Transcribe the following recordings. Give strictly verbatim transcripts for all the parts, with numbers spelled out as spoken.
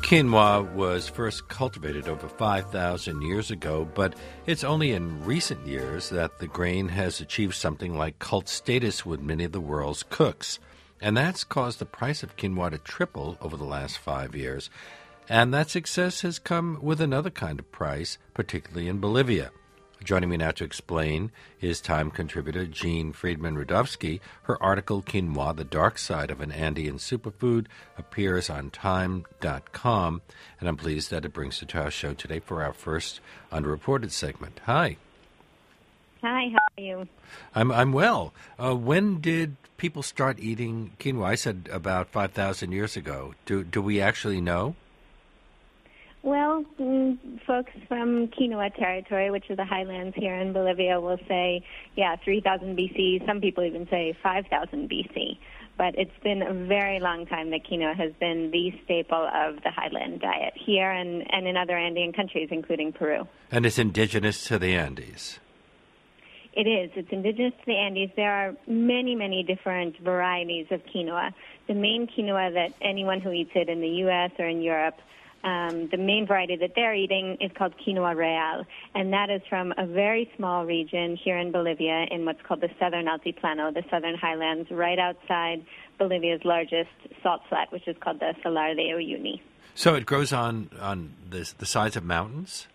Quinoa was first cultivated over five thousand years ago, but it's only in recent years that the grain has achieved something like cult status with many of the world's cooks. And that's caused the price of quinoa to triple over the last five years. And that success has come with another kind of price, particularly in Bolivia. Joining me now to explain is Time contributor Jean Friedman-Rudovsky. Her article, Quinoa, The Dark Side of an Andean Superfood, appears on time dot com, and I'm pleased that it brings us to our show today for our first Unreported segment. Hi. Hi, how are you? I'm I'm well. Uh, when did people start eating quinoa? I said about five thousand years ago. Do, do we actually know? Well, folks from Quinoa territory, which is the highlands here in Bolivia, will say, yeah, three thousand B C. Some people even say five thousand B C. But it's been a very long time that quinoa has been the staple of the highland diet here and, and in other Andean countries, including Peru. And it's indigenous to the Andes. It is. It's indigenous to the Andes. There are many, many different varieties of quinoa. The main quinoa that anyone who eats it in the U S or in Europe, Um, the main variety that they're eating is called quinoa real, and that is from a very small region here in Bolivia in what's called the southern Altiplano, the southern highlands, right outside Bolivia's largest salt flat, which is called the Salar de Uyuni. So it grows on, on the, the sides of mountains?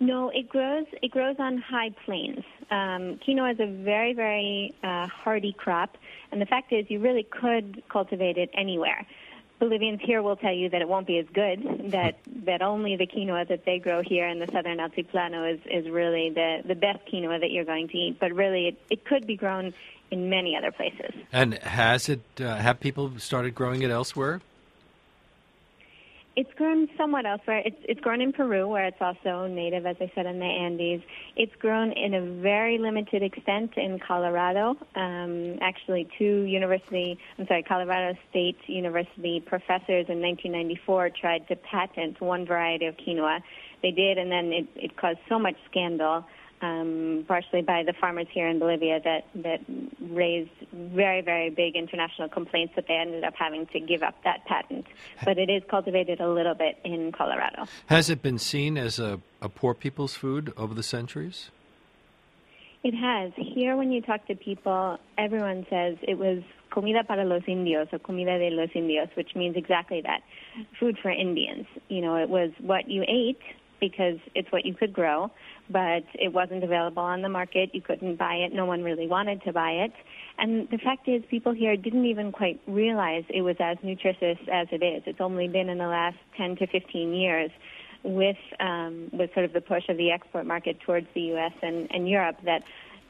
No, it grows it grows on high plains. Um, quinoa is a very, very uh, hardy crop, and the fact is you really could cultivate it anywhere. Bolivians here will tell you that it won't be as good, that that only the quinoa that they grow here in the southern Altiplano is, is really the, the best quinoa that you're going to eat. But really, it, it could be grown in many other places. And has it? Uh, have people started growing it elsewhere? It's grown somewhat elsewhere. It's, it's grown in Peru, where it's also native, as I said, in the Andes. It's grown in a very limited extent in Colorado. Um, actually, two university, I'm sorry, Colorado State University professors in nineteen ninety-four tried to patent one variety of quinoa. They did, and then it, it caused so much scandal, um, partially by the farmers here in Bolivia, that, that raised very, very big international complaints that they ended up having to give up that patent. But it is cultivated a little bit in Colorado. Has it been seen as a, a poor people's food over the centuries? It has. Here, when you talk to people, everyone says it was comida para los indios, or comida de los indios, which means exactly that, food for Indians. You know, it was what you ate because it's what you could grow, but it wasn't available on the market. You couldn't buy it. No one really wanted to buy it. And the fact is, people here didn't even quite realize it was as nutritious as it is. It's only been in the last ten to fifteen years with um, with sort of the push of the export market towards the U S and, and Europe that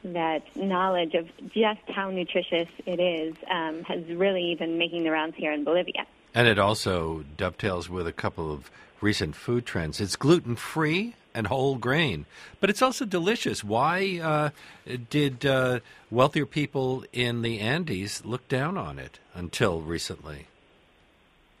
that knowledge of just how nutritious it is um, has really been making the rounds here in Bolivia. And it also dovetails with a couple of recent food trends. It's gluten-free and whole grain, but it's also delicious. Why uh, did uh, wealthier people in the Andes look down on it until recently?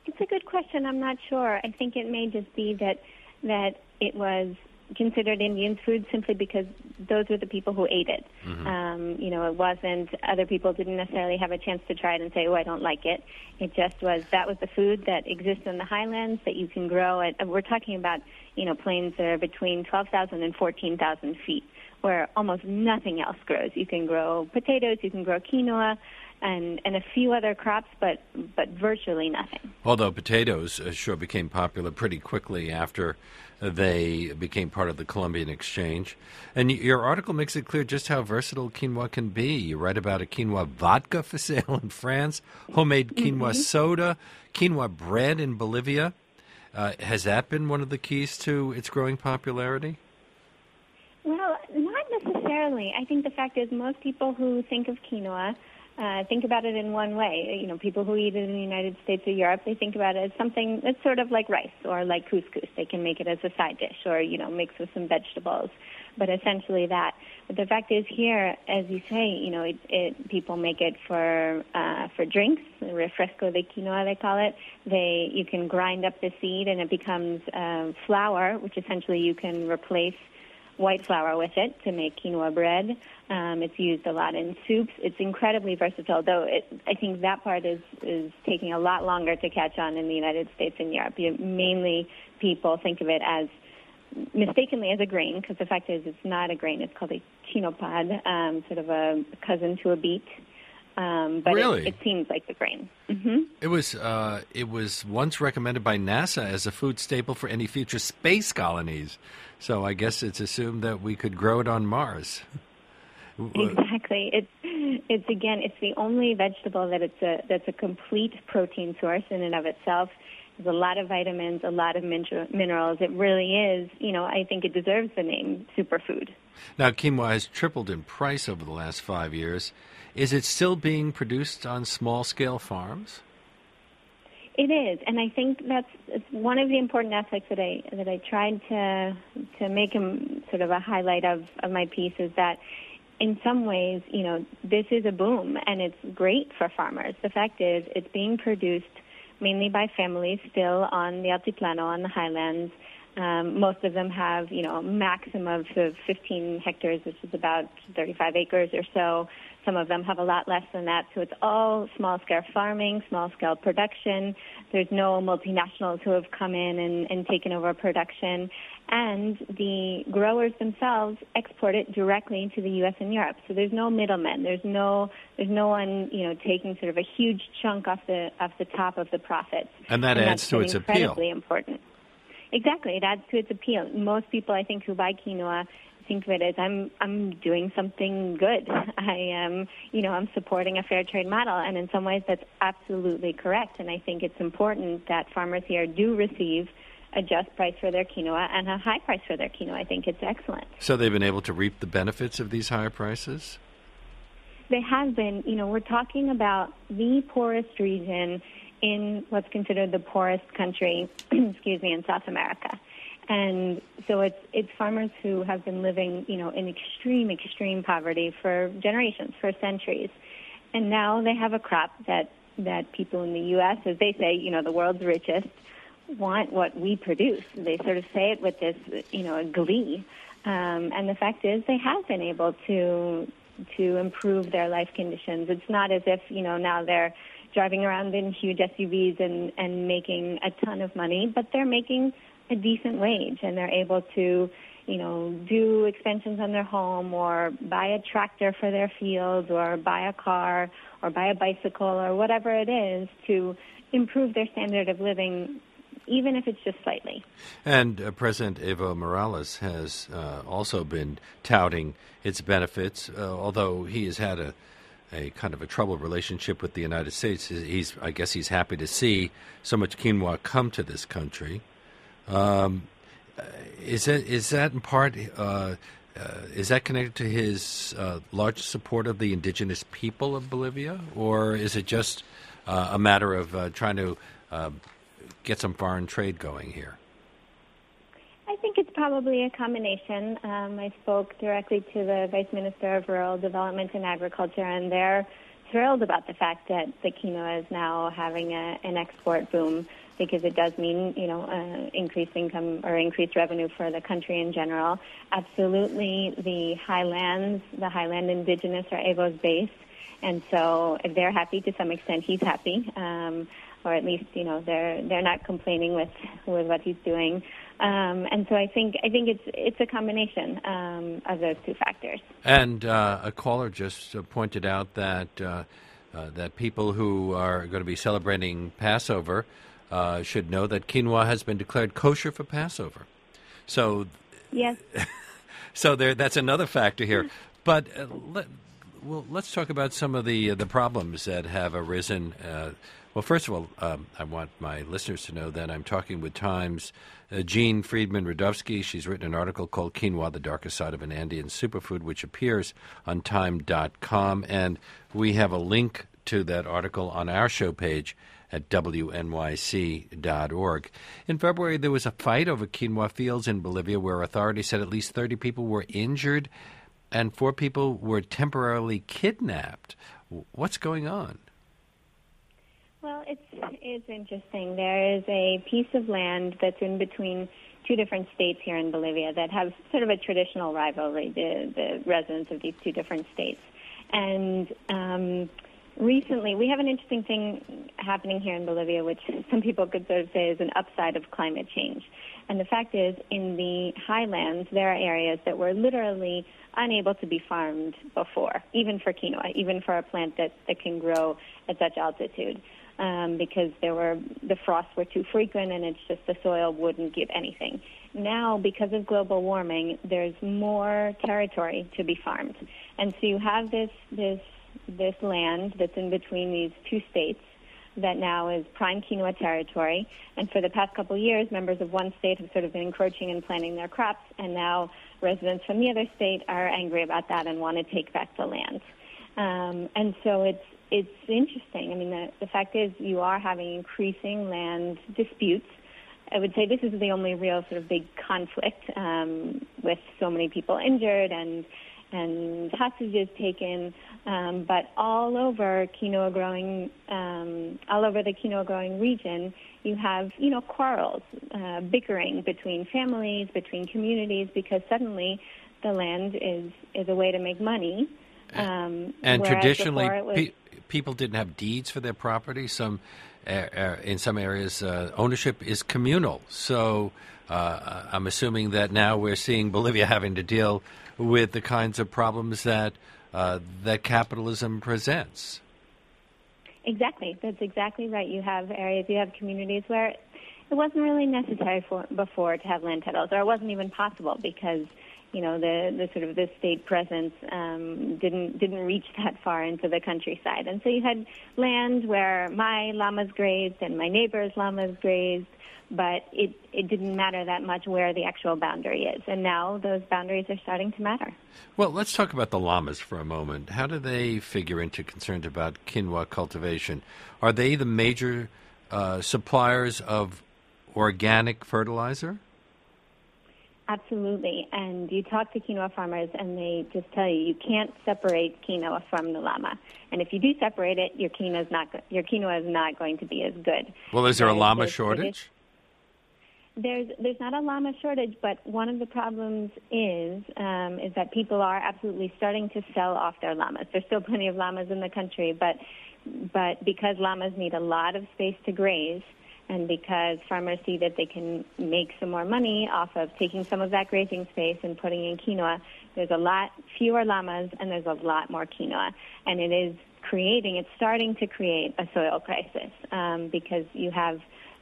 It's a good question. I'm not sure. I think it may just be that that it was considered Indian food simply because those were the people who ate it. Mm-hmm. Um, you know, it wasn't, other people didn't necessarily have a chance to try it and say, oh, I don't like it. It just was, that was the food that exists in the highlands that you can grow at. We're talking about, you know, plains that are between twelve thousand and fourteen thousand feet where almost nothing else grows. You can grow potatoes, you can grow quinoa, and, and a few other crops, but but virtually nothing. Although potatoes uh, sure became popular pretty quickly after they became part of the Columbian Exchange. And y- your article makes it clear just how versatile quinoa can be. You write about a quinoa vodka for sale in France, homemade quinoa mm-hmm. soda, quinoa bread in Bolivia. Uh, has that been one of the keys to its growing popularity? Well, not necessarily. I think the fact is most people who think of quinoa Uh, think about it in one way. You know, people who eat it in the United States or Europe, they think about it as something that's sort of like rice or like couscous. They can make it as a side dish or, you know, mix with some vegetables, but essentially that. But the fact is here, as you say, you know, it, it, people make it for uh, for drinks, refresco de quinoa, they call it. They You can grind up the seed and it becomes uh, flour, which essentially you can replace white flour with it to make quinoa bread. Um, it's used a lot in soups. It's incredibly versatile, though it, I think that part is, is taking a lot longer to catch on in the United States and Europe. You, mainly people think of it as mistakenly as a grain, because the fact is it's not a grain. It's called a chinopod, um, sort of a cousin to a beet. Um, but really? it, it seems like the grain. Mm-hmm. It was uh, it was once recommended by NASA as a food staple for any future space colonies. So I guess it's assumed that we could grow it on Mars. Exactly. It's it's again. It's the only vegetable that it's a that's a complete protein source in and of itself. There's a lot of vitamins, a lot of min- minerals. It really is, you know, I think it deserves the name superfood. Now, quinoa has tripled in price over the last five years. Is it still being produced on small-scale farms? It is, and I think that's it's one of the important aspects that I that I tried to to make a, sort of a highlight of, of my piece is that in some ways, you know, this is a boom, and it's great for farmers. The fact is it's being produced mainly by families still on the Altiplano, on the highlands. Um, most of them have, you know, a maximum of fifteen hectares, which is about thirty-five acres or so. Some of them have a lot less than that. So it's all small-scale farming, small-scale production. There's no multinationals who have come in and, and taken over production. And the growers themselves export it directly into the U S and Europe. So there's no middlemen. There's no there's no one, you know, taking sort of a huge chunk off the off the top of the profits. And that and adds to its appeal. Incredibly important. Exactly, it adds to its appeal. Most people, I think, who buy quinoa think of it as I'm I'm doing something good. I am, you know, I'm supporting a fair trade model, and in some ways that's absolutely correct. And I think it's important that farmers here do receive a just price for their quinoa and a high price for their quinoa. I think it's excellent. So they've been able to reap the benefits of these higher prices? They have been. You know, we're talking about the poorest region in what's considered the poorest country, excuse me, in South America. And so it's it's farmers who have been living, you know, in extreme, extreme poverty for generations, for centuries. And now they have a crop that, that people in the U S, as they say, you know, the world's richest, want what we produce. They sort of say it with this, you know, glee. Um, and the fact is they have been able to to improve their life conditions. It's not as if, you know, now they're driving around in huge S U Vs and, and making a ton of money, but they're making a decent wage, and they're able to, you know, do extensions on their home or buy a tractor for their fields or buy a car or buy a bicycle or whatever it is to improve their standard of living, even if it's just slightly. And uh, President Evo Morales has uh, also been touting its benefits, uh, although he has had a a kind of a troubled relationship with the United States. He's, I guess he's happy to see so much quinoa come to this country. Um, is that, is that in part, uh, uh, is that connected to his uh, large support of the indigenous people of Bolivia? Or is it just uh, a matter of uh, trying to uh, get some foreign trade going here? I think it's probably a combination. Um, I spoke directly to the Vice Minister of Rural Development and Agriculture, and they're thrilled about the fact that the quinoa is now having a, an export boom, because it does mean, you know, uh, increased income or increased revenue for the country in general. Absolutely, the highlands, the highland indigenous are Evo's base, and so if they're happy, to some extent he's happy, um, or at least, you know, they're they're not complaining with, with what he's doing. Um, and so I think I think it's it's a combination um, of those two factors. And uh, a caller just pointed out that uh, uh, that people who are going to be celebrating Passover uh, should know that quinoa has been declared kosher for Passover. So yes, so there that's another factor here. But uh, let, well, let's talk about some of the uh, the problems that have arisen. Uh, Well, first of all, um, I want my listeners to know that I'm talking with Time's uh, Jean Friedman-Rudovsky. She's written an article called Quinoa, the Darker Side of an Andean Superfood, which appears on time dot com. And we have a link to that article on our show page at W N Y C dot org. In February, there was a fight over quinoa fields in Bolivia where authorities said at least thirty people were injured and four people were temporarily kidnapped. What's going on? Well, it's, it's interesting. There is a piece of land that's in between two different states here in Bolivia that have sort of a traditional rivalry, the, the residents of these two different states. And um, recently, we have an interesting thing happening here in Bolivia, which some people could sort of say is an upside of climate change. And the fact is, in the highlands, there are areas that were literally unable to be farmed before, even for quinoa, even for a plant that, that can grow at such altitude, um, because there were the frosts were too frequent and it's just the soil wouldn't give anything. Now, because of global warming, there's more territory to be farmed. And so you have this this this land that's in between these two states that now is prime quinoa territory. And for the past couple of years, members of one state have sort of been encroaching and planting their crops, and now residents from the other state are angry about that and want to take back the land. Um, and so it's it's interesting. I mean, the, the fact is you are having increasing land disputes. I would say this is the only real sort of big conflict um, with so many people injured and and hostages taken, um, but all over quinoa growing, um, all over the quinoa growing region, you have, you know, quarrels, uh, bickering between families, between communities, because suddenly the land is, is a way to make money. Um, and traditionally, was, pe- people didn't have deeds for their property. Some, uh, uh, in some areas, uh, ownership is communal. So uh, I'm assuming that now we're seeing Bolivia having to deal with the kinds of problems that uh, that capitalism presents. Exactly, that's exactly right. You have areas, you have communities where it wasn't really necessary for before to have land titles, or it wasn't even possible because, you know, the, the sort of the state presence um, didn't didn't reach that far into the countryside, and so you had land where my llamas grazed and my neighbor's llamas grazed. But it, it didn't matter that much where the actual boundary is. And now those boundaries are starting to matter. Well, let's talk about the llamas for a moment. How do they figure into concerns about quinoa cultivation? Are they the major uh, suppliers of organic fertilizer? Absolutely. And you talk to quinoa farmers and they just tell you, you can't separate quinoa from the llama. And if you do separate it, your quinoa is not, your quinoa is not going to be as good. Well, is there a llama shortage? There's there's not a llama shortage, but one of the problems is um, is that people are absolutely starting to sell off their llamas. There's still plenty of llamas in the country, but but because llamas need a lot of space to graze, and because farmers see that they can make some more money off of taking some of that grazing space and putting in quinoa, there's a lot fewer llamas and there's a lot more quinoa, and it is creating it's starting to create a soil crisis um, because you have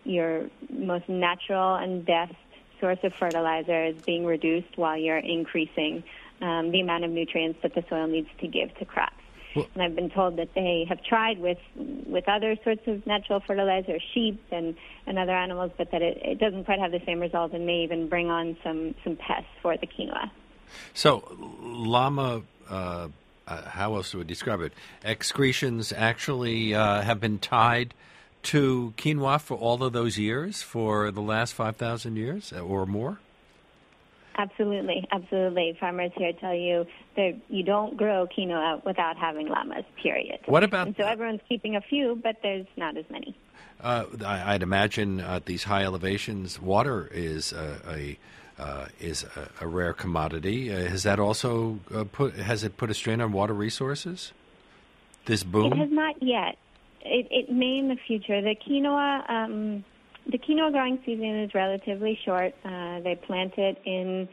your most natural and best source of fertilizer is being reduced while you're increasing um, the amount of nutrients that the soil needs to give to crops. Well, and I've been told that they have tried with with other sorts of natural fertilizer, sheep and, and other animals, but that it, it doesn't quite have the same result and may even bring on some, some pests for the quinoa. So llama, uh, uh, how else would we describe it, excretions actually uh, have been tied to quinoa for all of those years, for the last five thousand years or more? Absolutely, absolutely. Farmers here tell you that you don't grow quinoa without having llamas, period. What about... And so everyone's keeping a few, but there's not as many. Uh, I'd imagine at these high elevations, water is a, a uh, is a, a rare commodity. Uh, has that also uh, put, has it put a strain on water resources, this boom? It has not yet. It, it may in the future. The quinoa, um, the quinoa growing season is relatively short. Uh, they plant it in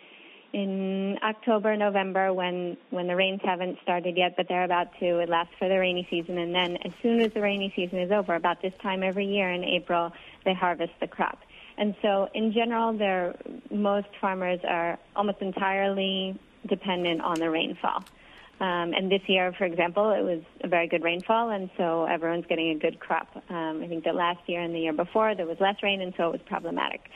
in October, November, when when the rains haven't started yet, but they're about to. It lasts for the rainy season, and then as soon as the rainy season is over, about this time every year in April, they harvest the crop. And so, in general, they're, most farmers are almost entirely dependent on the rainfall. Um, and this year, for example, it was a very good rainfall, and so everyone's getting a good crop. Um, I think that last year and the year before, there was less rain, and so it was problematic.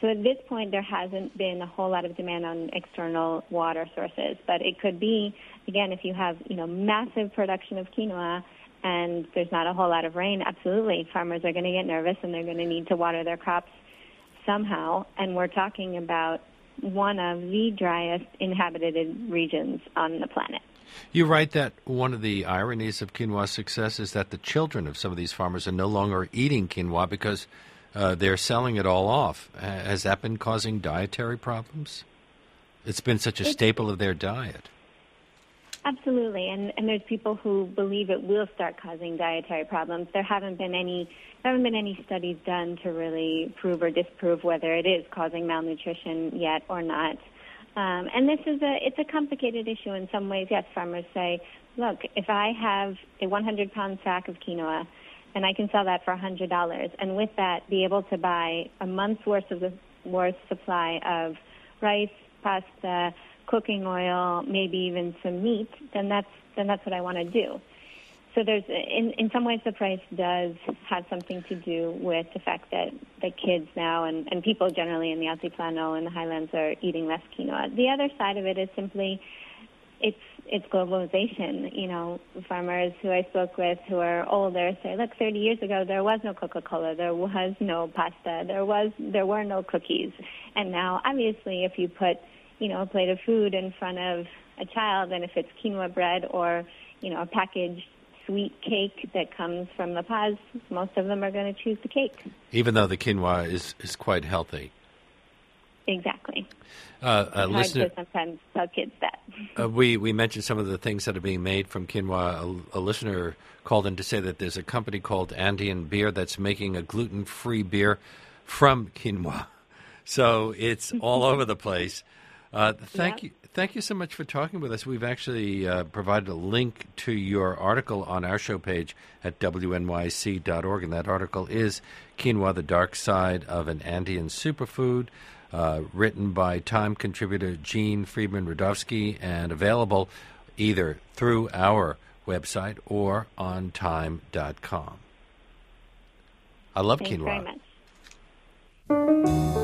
So at this point, there hasn't been a whole lot of demand on external water sources. But it could be, again, if you have, you know, massive production of quinoa and there's not a whole lot of rain, absolutely, farmers are going to get nervous, and they're going to need to water their crops somehow. And we're talking about one of the driest inhabited regions on the planet. You write that one of the ironies of quinoa's success is that the children of some of these farmers are no longer eating quinoa because Uh, they're selling it all off. Has that been causing dietary problems? It's been such a staple of their diet. Absolutely, and, and there's people who believe it will start causing dietary problems. There haven't been any there haven't been any studies done to really prove or disprove whether it is causing malnutrition yet or not. Um, and this is a it's a complicated issue in some ways. Yes, farmers say, look, if I have a one hundred pound sack of quinoa, and I can sell that for one hundred dollars, and with that be able to buy a month's worth of the worth supply of rice, pasta, cooking oil, maybe even some meat, then that's then that's what I want to do. So there's in in some ways the price does have something to do with the fact that the kids now and, and people generally in the Altiplano and the Highlands are eating less quinoa. The other side of it is simply it's it's globalization. You know, farmers who I spoke with who are older say, look, thirty years ago there was no Coca-Cola, there was no pasta, there was there were no cookies, and now obviously if you put you know, a plate of food in front of a child, and if it's quinoa bread or, you know, a packaged sweet cake that comes from La Paz, most of them are going to choose the cake. Even though the quinoa is, is quite healthy. Exactly. Uh, uh, it's listener, hard to sometimes tell kids that. uh, we, we mentioned some of the things that are being made from quinoa. A, a listener called in to say that there's a company called Andean Beer that's making a gluten-free beer from quinoa. So it's all over the place. Uh, thank yeah. you thank you so much for talking with us. We've actually uh, provided a link to your article on our show page at W N Y C dot org, and that article is Quinoa, the Dark Side of an Andean Superfood, uh, written by Time contributor Jean Friedman-Rudovsky, and available either through our website or on time dot com. I love Thanks quinoa. Very much.